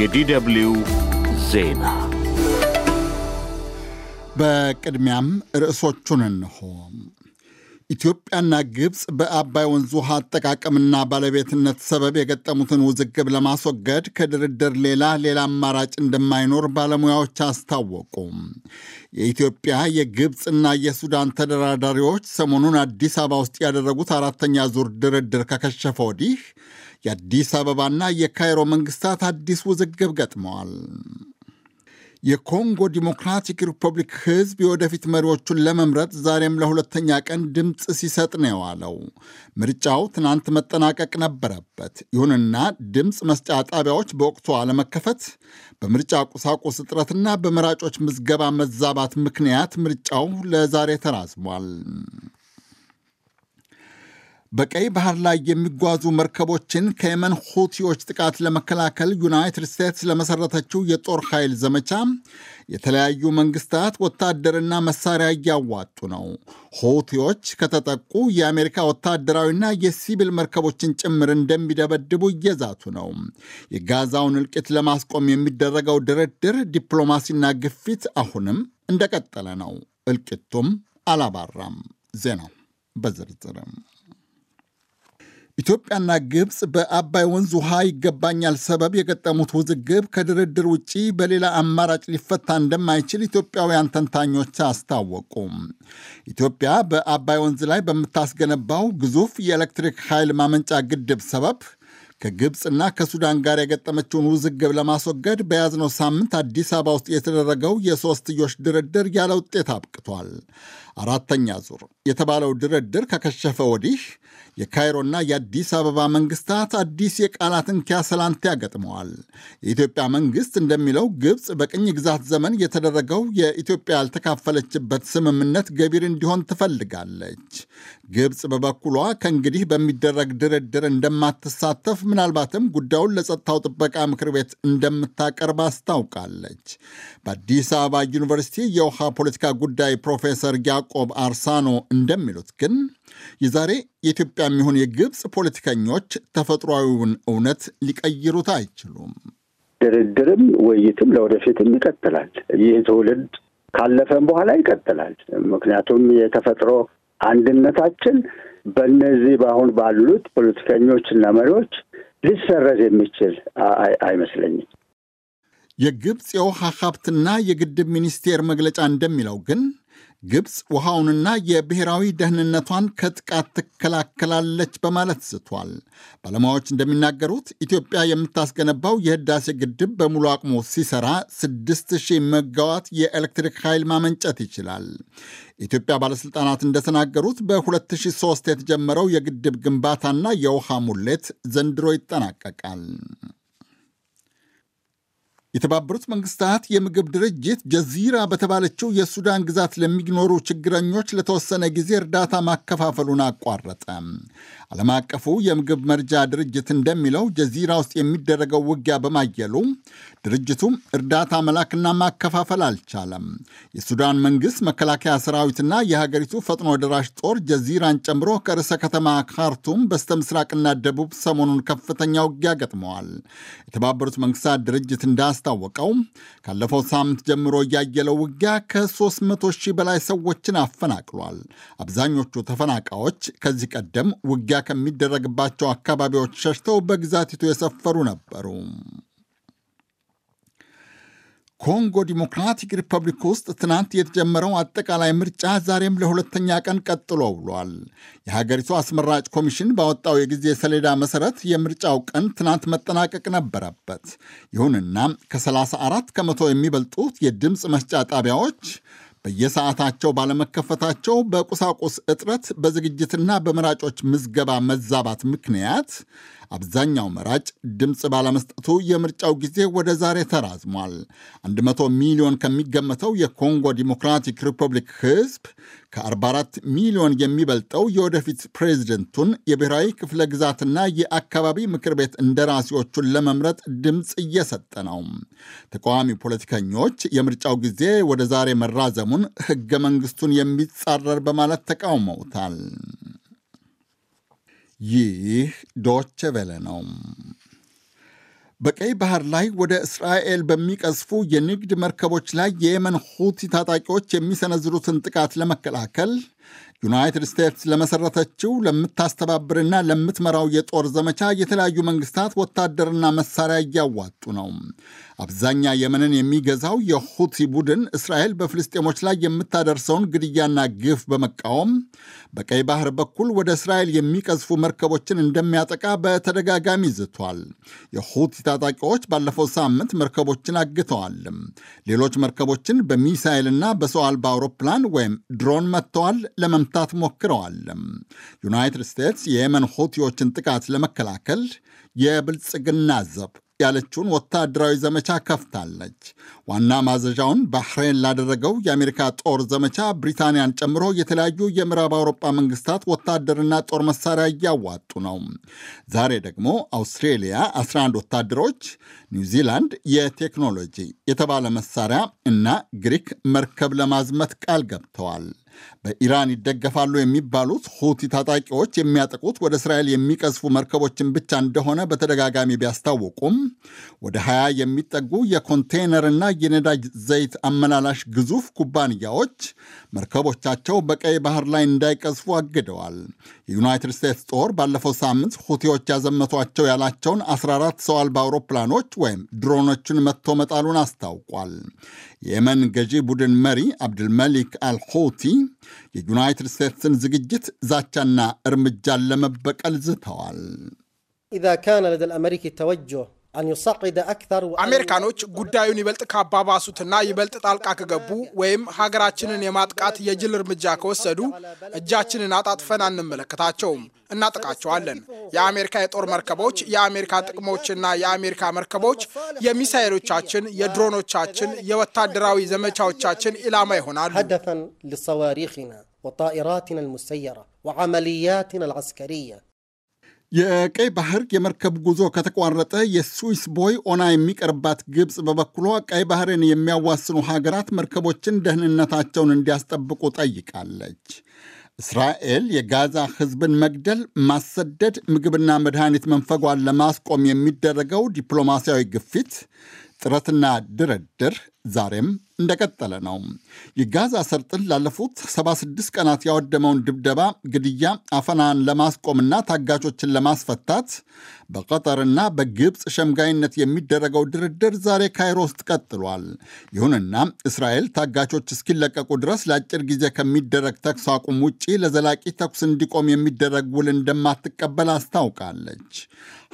የዲደብሊው ዜና በቅድሚያም ርዕሶቹን እንሆ። ኢትዮጵያና ግብጽ በአባይ ወንዝ ውሃ አጠቃቀምና ባለቤትነት ሰበብ የገጠሙትን ውዝግብ ለማስወገድ ከድርድር ሌላ አማራጭ እንደማይኖር ባለሙያዎች አስታወቁ። የኢትዮጵያ የግብጽና የሱዳን ተደራዳሪዎች ሰሞኑን አዲስ አበባ ውስጥ ያደረጉት አራተኛ ዙር ድርድር ከከሸፈ ወዲህ የአዲስ አበባና የካይሮ መንግስታት አዲስ ውዝግብ ገጥመዋል። የኮንጎ ዲሞክራቲክ ሪፐብሊክ ህዝብ የወደፊት መሪዎቹን ለመምረጥ ዛሬም ለሁለተኛ ቀን ድምፅ ሲሰጥ ነው የዋለው። ምርጫው ትናንት መጠናቀቅ ነበረበት። ይሁንና ድምፅ መስጫ ጣቢያዎች በወቅቱ አለመከፈት፣ በምርጫ ቁሳቁስ እጥረትና በመራጮች ምዝገባ መዛባት ምክንያት ምርጫው ለዛሬ ተራዝሟል። በቀይ ባህር ላይ የሚጓዙ መርከቦችን ከየመን ሁቲዎች ጥቃት ለመከላከል ዩናይትድ ስቴትስ ለመሰረተችው የጦር ኃይል ዘመቻ የተለያዩ መንግስታት ወታደርና መሳሪያ እያዋጡ ነው። ሁቲዎች ከተጠቁ የአሜሪካ ወታደራዊና የሲቪል መርከቦችን ጭምር እንደሚደበድቡ እየዛቱ ነው። የጋዛውን እልቂት ለማስቆም የሚደረገው ድርድር፣ ዲፕሎማሲና ግፊት አሁንም እንደቀጠለ ነው። እልቂቱም አላባራም። ዜናው በዝርዝርም ኢትዮጵያና ግብጽ በአባይ ወንዝ ውሃ ይገባኛል ሰበብ የገጠሙት ውዝግብ ከድርድር ውጪ በሌላ አማራጭ ሊፈታ እንደማይችል ኢትዮጵያውያን ተንታኞች አስታወቁ። ኢትዮጵያ በአባይ ወንዝ ላይ በምታስገነባው ግዙፍ የኤሌክትሪክ ኃይል ማመንጫ ግድብ ሰበብ ከግብጽና ከሱዳን ጋር የገጠመችውን ውዝግብ ለማስወገድ በያዝነው ሳምንት አዲስ አበባ ውስጥ የተደረገው የሶስትዮሽ ድርድር ያለ ውጤት አብቅቷል። አራተኛ ዙር የተባለው ድርድር ከከሸፈ ወዲህ የካይሮና የአዲስ አበባ መንግስታት አዲስ የቃላት እንኪያ ሰላንታ ገጥመዋል። የኢትዮጵያ መንግስት እንደሚለው ግብጽ በቅኝ ግዛት ዘመን የተደረገው የኢትዮጵያ ያልተካፈለችበት ስምምነት ገቢር እንዲሆን ትፈልጋለች። ግብጽ በበኩሏ ከእንግዲህ በሚደረግ ድርድር እንደማትሳተፍ፣ ምናልባትም ጉዳዩን ለጸጥታው ጥበቃ ምክር ቤት እንደምታቀርብ አስታውቃለች። በአዲስ አበባ ዩኒቨርሲቲ የውሃ ፖለቲካ ጉዳይ ፕሮፌሰር ያዕቆብ አርሳኖ እንደሚሉት ግን የዛሬ የኢትዮጵያም ይሁን የግብጽ ፖለቲከኞች ተፈጥሯዊውን እውነት ሊቀይሩት አይችሉም። ድርድርም ውይይትም ለወደፊትም ይቀጥላል። ይህ ትውልድ ካለፈም በኋላ ይቀጥላል። ምክንያቱም የተፈጥሮ አንድነታችን በእነዚህ በአሁን ባሉት ፖለቲከኞችና መሪዎች ሊሰረዝ የሚችል አይመስለኝም። የግብጽ የውሃ ሀብትና የግድብ ሚኒስቴር መግለጫ እንደሚለው ግን ግብጽ ውሃውንና የብሔራዊ ደህንነቷን ከጥቃት ትከላከላለች በማለት ዝቷል። ባለሙያዎች እንደሚናገሩት ኢትዮጵያ የምታስገነባው የህዳሴ ግድብ በሙሉ አቅሙ ሲሰራ 6000 ሜጋዋት የኤሌክትሪክ ኃይል ማመንጨት ይችላል። ኢትዮጵያ ባለስልጣናት እንደተናገሩት በ2003 የተጀመረው የግድብ ግንባታና የውሃ ሙሌት ዘንድሮ ይጠናቀቃል። የተባበሩት መንግስታት የምግብ ድርጅት ጀዚራ በተባለችው የሱዳን ግዛት ለሚኖሩ ችግረኞች ለተወሰነ ጊዜ እርዳታ ማከፋፈሉን አቋረጠ። ዓለም አቀፉ የምግብ መርጃ ድርጅት እንደሚለው ጀዚራ ውስጥ የሚደረገው ውጊያ በማየሉ ድርጅቱም እርዳታ መላክና ማከፋፈል አልቻለም። የሱዳን መንግስት መከላከያ ሰራዊትና የሀገሪቱ ፈጥኖ ደራሽ ጦር ጀዚራን ጨምሮ ከርዕሰ ከተማ ካርቱም በስተምስራቅና ደቡብ ሰሞኑን ከፍተኛ ውጊያ ገጥመዋል። የተባበሩት መንግስታት ድርጅት እንዳስታወቀው ካለፈው ሳምንት ጀምሮ ያየለው ውጊያ ከ300,000 በላይ ሰዎችን አፈናቅሏል። አብዛኞቹ ተፈናቃዮች ከዚህ ቀደም ውጊያ ከሚደረግባቸው አካባቢዎች ሸሽተው በግዛቲቱ የሰፈሩ ነበሩ። ኮንጎ ዲሞክራቲክ ሪፐብሊክ ውስጥ ትናንት የተጀመረው አጠቃላይ ምርጫ ዛሬም ለሁለተኛ ቀን ቀጥሎ ውሏል። የሀገሪቱ አስመራጭ ኮሚሽን ባወጣው የጊዜ ሰሌዳ መሰረት የምርጫው ቀን ትናንት መጠናቀቅ ነበረበት። ይሁንና ከ34% የሚበልጡት የድምፅ መስጫ ጣቢያዎች በየሰዓታቸው ባለመከፈታቸው በቁሳቁስ እጥረት፣ በዝግጅትና በመራጮች ምዝገባ መዛባት ምክንያት አብዛኛው መራጭ ድምፅ ባለመስጠቱ የምርጫው ጊዜ ወደ ዛሬ ተራዝሟል። 100 ሚሊዮን ከሚገመተው የኮንጎ ዲሞክራቲክ ሪፐብሊክ ህዝብ ከ44 ሚሊዮን የሚበልጠው የወደፊት ፕሬዚደንቱን፣ የብሔራዊ ክፍለ ግዛትና የአካባቢ ምክር ቤት እንደራሴዎቹን ለመምረጥ ድምፅ እየሰጠ ነው። ተቃዋሚ ፖለቲከኞች የምርጫው ጊዜ ወደ ዛሬ መራዘሙን ህገ መንግስቱን የሚጻረር በማለት ተቃውመውታል። ይህ ዶቼ ቬለ ነው። በቀይ ባህር ላይ ወደ እስራኤል በሚቀዝፉ የንግድ መርከቦች ላይ የየመን ሁቲ ታጣቂዎች የሚሰነዝሩትን ጥቃት ለመከላከል ዩናይትድ ስቴትስ ለመሰረተችው ለምታስተባብርና ለምትመራው የጦር ዘመቻ የተለያዩ መንግስታት ወታደርና መሳሪያ እያዋጡ ነው። አብዛኛ የመንን የሚገዛው የሁቲ ቡድን እስራኤል በፍልስጤሞች ላይ የምታደርሰውን ግድያና ግፍ በመቃወም በቀይ ባህር በኩል ወደ እስራኤል የሚቀዝፉ መርከቦችን እንደሚያጠቃ በተደጋጋሚ ዝቷል። የሁቲ ታጣቂዎች ባለፈው ሳምንት መርከቦችን አግተዋል። ሌሎች መርከቦችን በሚሳኤልና በሰው አልባ አውሮፕላን ወይም ድሮን መጥተዋል ለመምታት ሞክረዋል። ዩናይትድ ስቴትስ የየመን ሁቲዎችን ጥቃት ለመከላከል የብልጽግና ዘብ ያለችውን ወታደራዊ ዘመቻ ከፍታለች። ዋና ማዘዣውን ባህሬን ላደረገው የአሜሪካ ጦር ዘመቻ ብሪታንያን ጨምሮ የተለያዩ የምዕራብ አውሮፓ መንግስታት ወታደርና ጦር መሳሪያ እያዋጡ ነው። ዛሬ ደግሞ አውስትሬሊያ 11 ወታደሮች፣ ኒውዚላንድ የቴክኖሎጂ የተባለ መሳሪያ እና ግሪክ መርከብ ለማዝመት ቃል ገብተዋል። በኢራን ይደገፋሉ የሚባሉት ሁቲ ታጣቂዎች የሚያጠቁት ወደ እስራኤል የሚቀዝፉ መርከቦችን ብቻ እንደሆነ በተደጋጋሚ ቢያስታውቁም ወደ 20 የሚጠጉ የኮንቴይነርና የነዳጅ ዘይት አመላላሽ ግዙፍ ኩባንያዎች መርከቦቻቸው በቀይ ባህር ላይ እንዳይቀዝፉ አግደዋል። የዩናይትድ ስቴትስ ጦር ባለፈው ሳምንት ሁቲዎች ያዘመቷቸው ያላቸውን 14 ሰው አልባ አውሮፕላኖች ወይም ድሮኖችን መትቶ መጣሉን አስታውቋል። የየመን ገዢ ቡድን መሪ አብድልመሊክ አልሁቲ የዩናይትድ ስቴትስን ዝግጅት ዛቻና እርምጃን ለመበቀል ዝተዋል። አሜሪካኖች ጉዳዩን ይበልጥ ካባባሱትና ይበልጥ ጣልቃ ከገቡ ወይም ሀገራችንን የማጥቃት የጅል እርምጃ ከወሰዱ እጃችንን አጣጥፈን አንመለከታቸውም፣ እናጠቃቸዋለን። የአሜሪካ የጦር መርከቦች፣ የአሜሪካ ጥቅሞችና የአሜሪካ መርከቦች የሚሳኤሎቻችን፣ የድሮኖቻችን፣ የወታደራዊ ዘመቻዎቻችን ኢላማ ይሆናሉ። ሀደፈን ለሰዋሪኽና ወጣኢራትና المسيرة وعملياتنا العسكرية የቀይ ባህር የመርከብ ጉዞ ከተቋረጠ የስዊስ ቦይ ኦና የሚቀርባት ግብጽ በበኩሏ ቀይ ባህርን የሚያዋስኑ ሀገራት መርከቦችን ደህንነታቸውን እንዲያስጠብቁ ጠይቃለች። እስራኤል የጋዛ ህዝብን መግደል፣ ማሰደድ፣ ምግብና መድኃኒት መንፈጓን ለማስቆም የሚደረገው ዲፕሎማሲያዊ ግፊት፣ ጥረትና ድርድር ዛሬም እንደቀጠለ ነው። የጋዛ ሰርጥን ላለፉት 76 ቀናት ያወደመውን ድብደባ፣ ግድያ፣ አፈናን ለማስቆምና ታጋቾችን ለማስፈታት በቀጠርና በግብፅ ሸምጋይነት የሚደረገው ድርድር ዛሬ ካይሮ ውስጥ ቀጥሏል። ይሁንና እስራኤል ታጋቾች እስኪለቀቁ ድረስ ለአጭር ጊዜ ከሚደረግ ተኩስ አቁም ውጪ ለዘላቂ ተኩስ እንዲቆም የሚደረግ ውል እንደማትቀበል አስታውቃለች።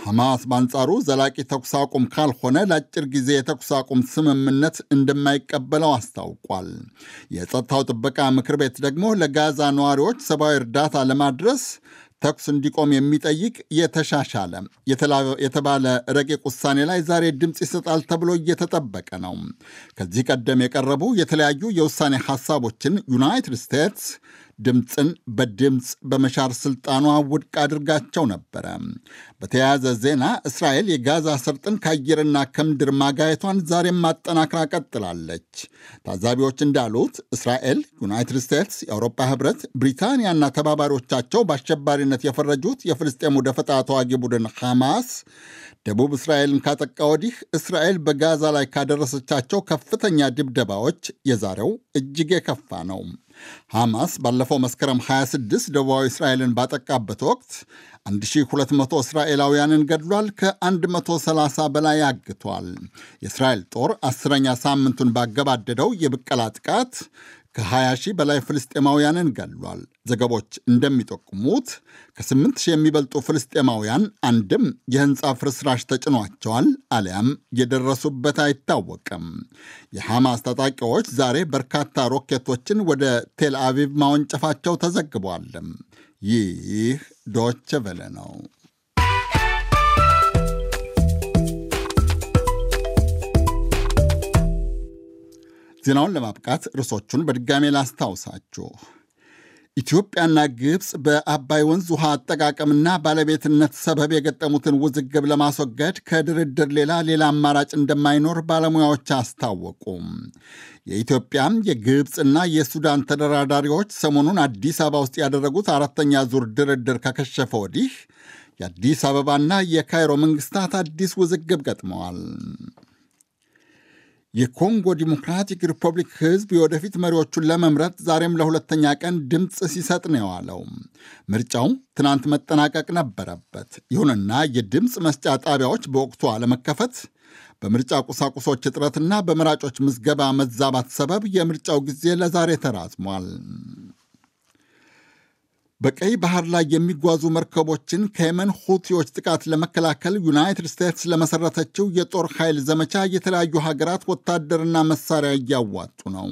ሐማስ በአንጻሩ ዘላቂ ተኩስ አቁም ካልሆነ ለአጭር ጊዜ የተኩስ አቁም ስምምነት እንደማይቀበለው አስታውቋል። የጸጥታው ጥበቃ ምክር ቤት ደግሞ ለጋዛ ነዋሪዎች ሰብአዊ እርዳታ ለማድረስ ተኩስ እንዲቆም የሚጠይቅ የተሻሻለ የተባለ ረቂቅ ውሳኔ ላይ ዛሬ ድምፅ ይሰጣል ተብሎ እየተጠበቀ ነው። ከዚህ ቀደም የቀረቡ የተለያዩ የውሳኔ ሐሳቦችን ዩናይትድ ስቴትስ ድምፅን በድምፅ በመሻር ስልጣኗ ውድቅ አድርጋቸው ነበረ። በተያያዘ ዜና እስራኤል የጋዛ ሰርጥን ከአየርና ከምድር ማጋየቷን ዛሬም ማጠናክራ ቀጥላለች። ታዛቢዎች እንዳሉት እስራኤል፣ ዩናይትድ ስቴትስ፣ የአውሮፓ ህብረት፣ ብሪታንያና ተባባሪዎቻቸው በአሸባሪነት የፈረጁት የፍልስጤሙ ደፈጣ ተዋጊ ቡድን ሐማስ ደቡብ እስራኤልን ካጠቃ ወዲህ እስራኤል በጋዛ ላይ ካደረሰቻቸው ከፍተኛ ድብደባዎች የዛሬው እጅግ የከፋ ነው። ሐማስ ባለፈው መስከረም 26 ደቡባዊ እስራኤልን ባጠቃበት ወቅት 1200 እስራኤላውያንን ገድሏል፣ ከ130 በላይ አግቷል። የእስራኤል ጦር 10ኛ ሳምንቱን ባገባደደው የብቀላ ጥቃት ከ20,000 በላይ ፍልስጤማውያንን ገድሏል። ዘገቦች እንደሚጠቁሙት ከ8,000 የሚበልጡ ፍልስጤማውያን አንድም የህንፃ ፍርስራሽ ተጭኗቸዋል አሊያም የደረሱበት አይታወቅም። የሐማስ ታጣቂዎች ዛሬ በርካታ ሮኬቶችን ወደ ቴል አቪቭ ማወንጨፋቸው ተዘግቧል። ይህ ዶች ቬለ ነው። ዜናውን ለማብቃት ርዕሶቹን በድጋሜ ላስታውሳችሁ። ኢትዮጵያና ግብፅ በአባይ ወንዝ ውሃ አጠቃቀምና ባለቤትነት ሰበብ የገጠሙትን ውዝግብ ለማስወገድ ከድርድር ሌላ አማራጭ እንደማይኖር ባለሙያዎች አስታወቁም። የኢትዮጵያም የግብፅና የሱዳን ተደራዳሪዎች ሰሞኑን አዲስ አበባ ውስጥ ያደረጉት 4ኛ ዙር ድርድር ከከሸፈ ወዲህ የአዲስ አበባና የካይሮ መንግስታት አዲስ ውዝግብ ገጥመዋል። የኮንጎ ዲሞክራቲክ ሪፐብሊክ ህዝብ የወደፊት መሪዎቹን ለመምረጥ ዛሬም ለሁለተኛ ቀን ድምጽ ሲሰጥ ነው ያለው። ምርጫው ትናንት መጠናቀቅ ነበረበት። ይሁንና የድምጽ መስጫ ጣቢያዎች በወቅቱ አለመከፈት፣ በምርጫ ቁሳቁሶች እጥረትና በመራጮች ምዝገባ መዛባት ሰበብ የምርጫው ጊዜ ለዛሬ ተራዝሟል። በቀይ ባህር ላይ የሚጓዙ መርከቦችን ከየመን ሁቲዎች ጥቃት ለመከላከል ዩናይትድ ስቴትስ ለመሰረተችው የጦር ኃይል ዘመቻ የተለያዩ ሀገራት ወታደርና መሳሪያ እያዋጡ ነው።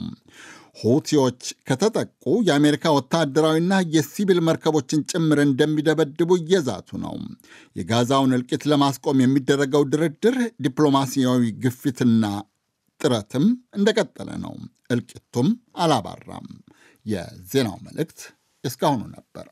ሁቲዎች ከተጠቁ የአሜሪካ ወታደራዊና የሲቪል መርከቦችን ጭምር እንደሚደበድቡ እየዛቱ ነው። የጋዛውን እልቂት ለማስቆም የሚደረገው ድርድር ዲፕሎማሲያዊ ግፊትና ጥረትም እንደቀጠለ ነው። እልቂቱም አላባራም። የዜናው መልእክት እስካሁኑ ነበር።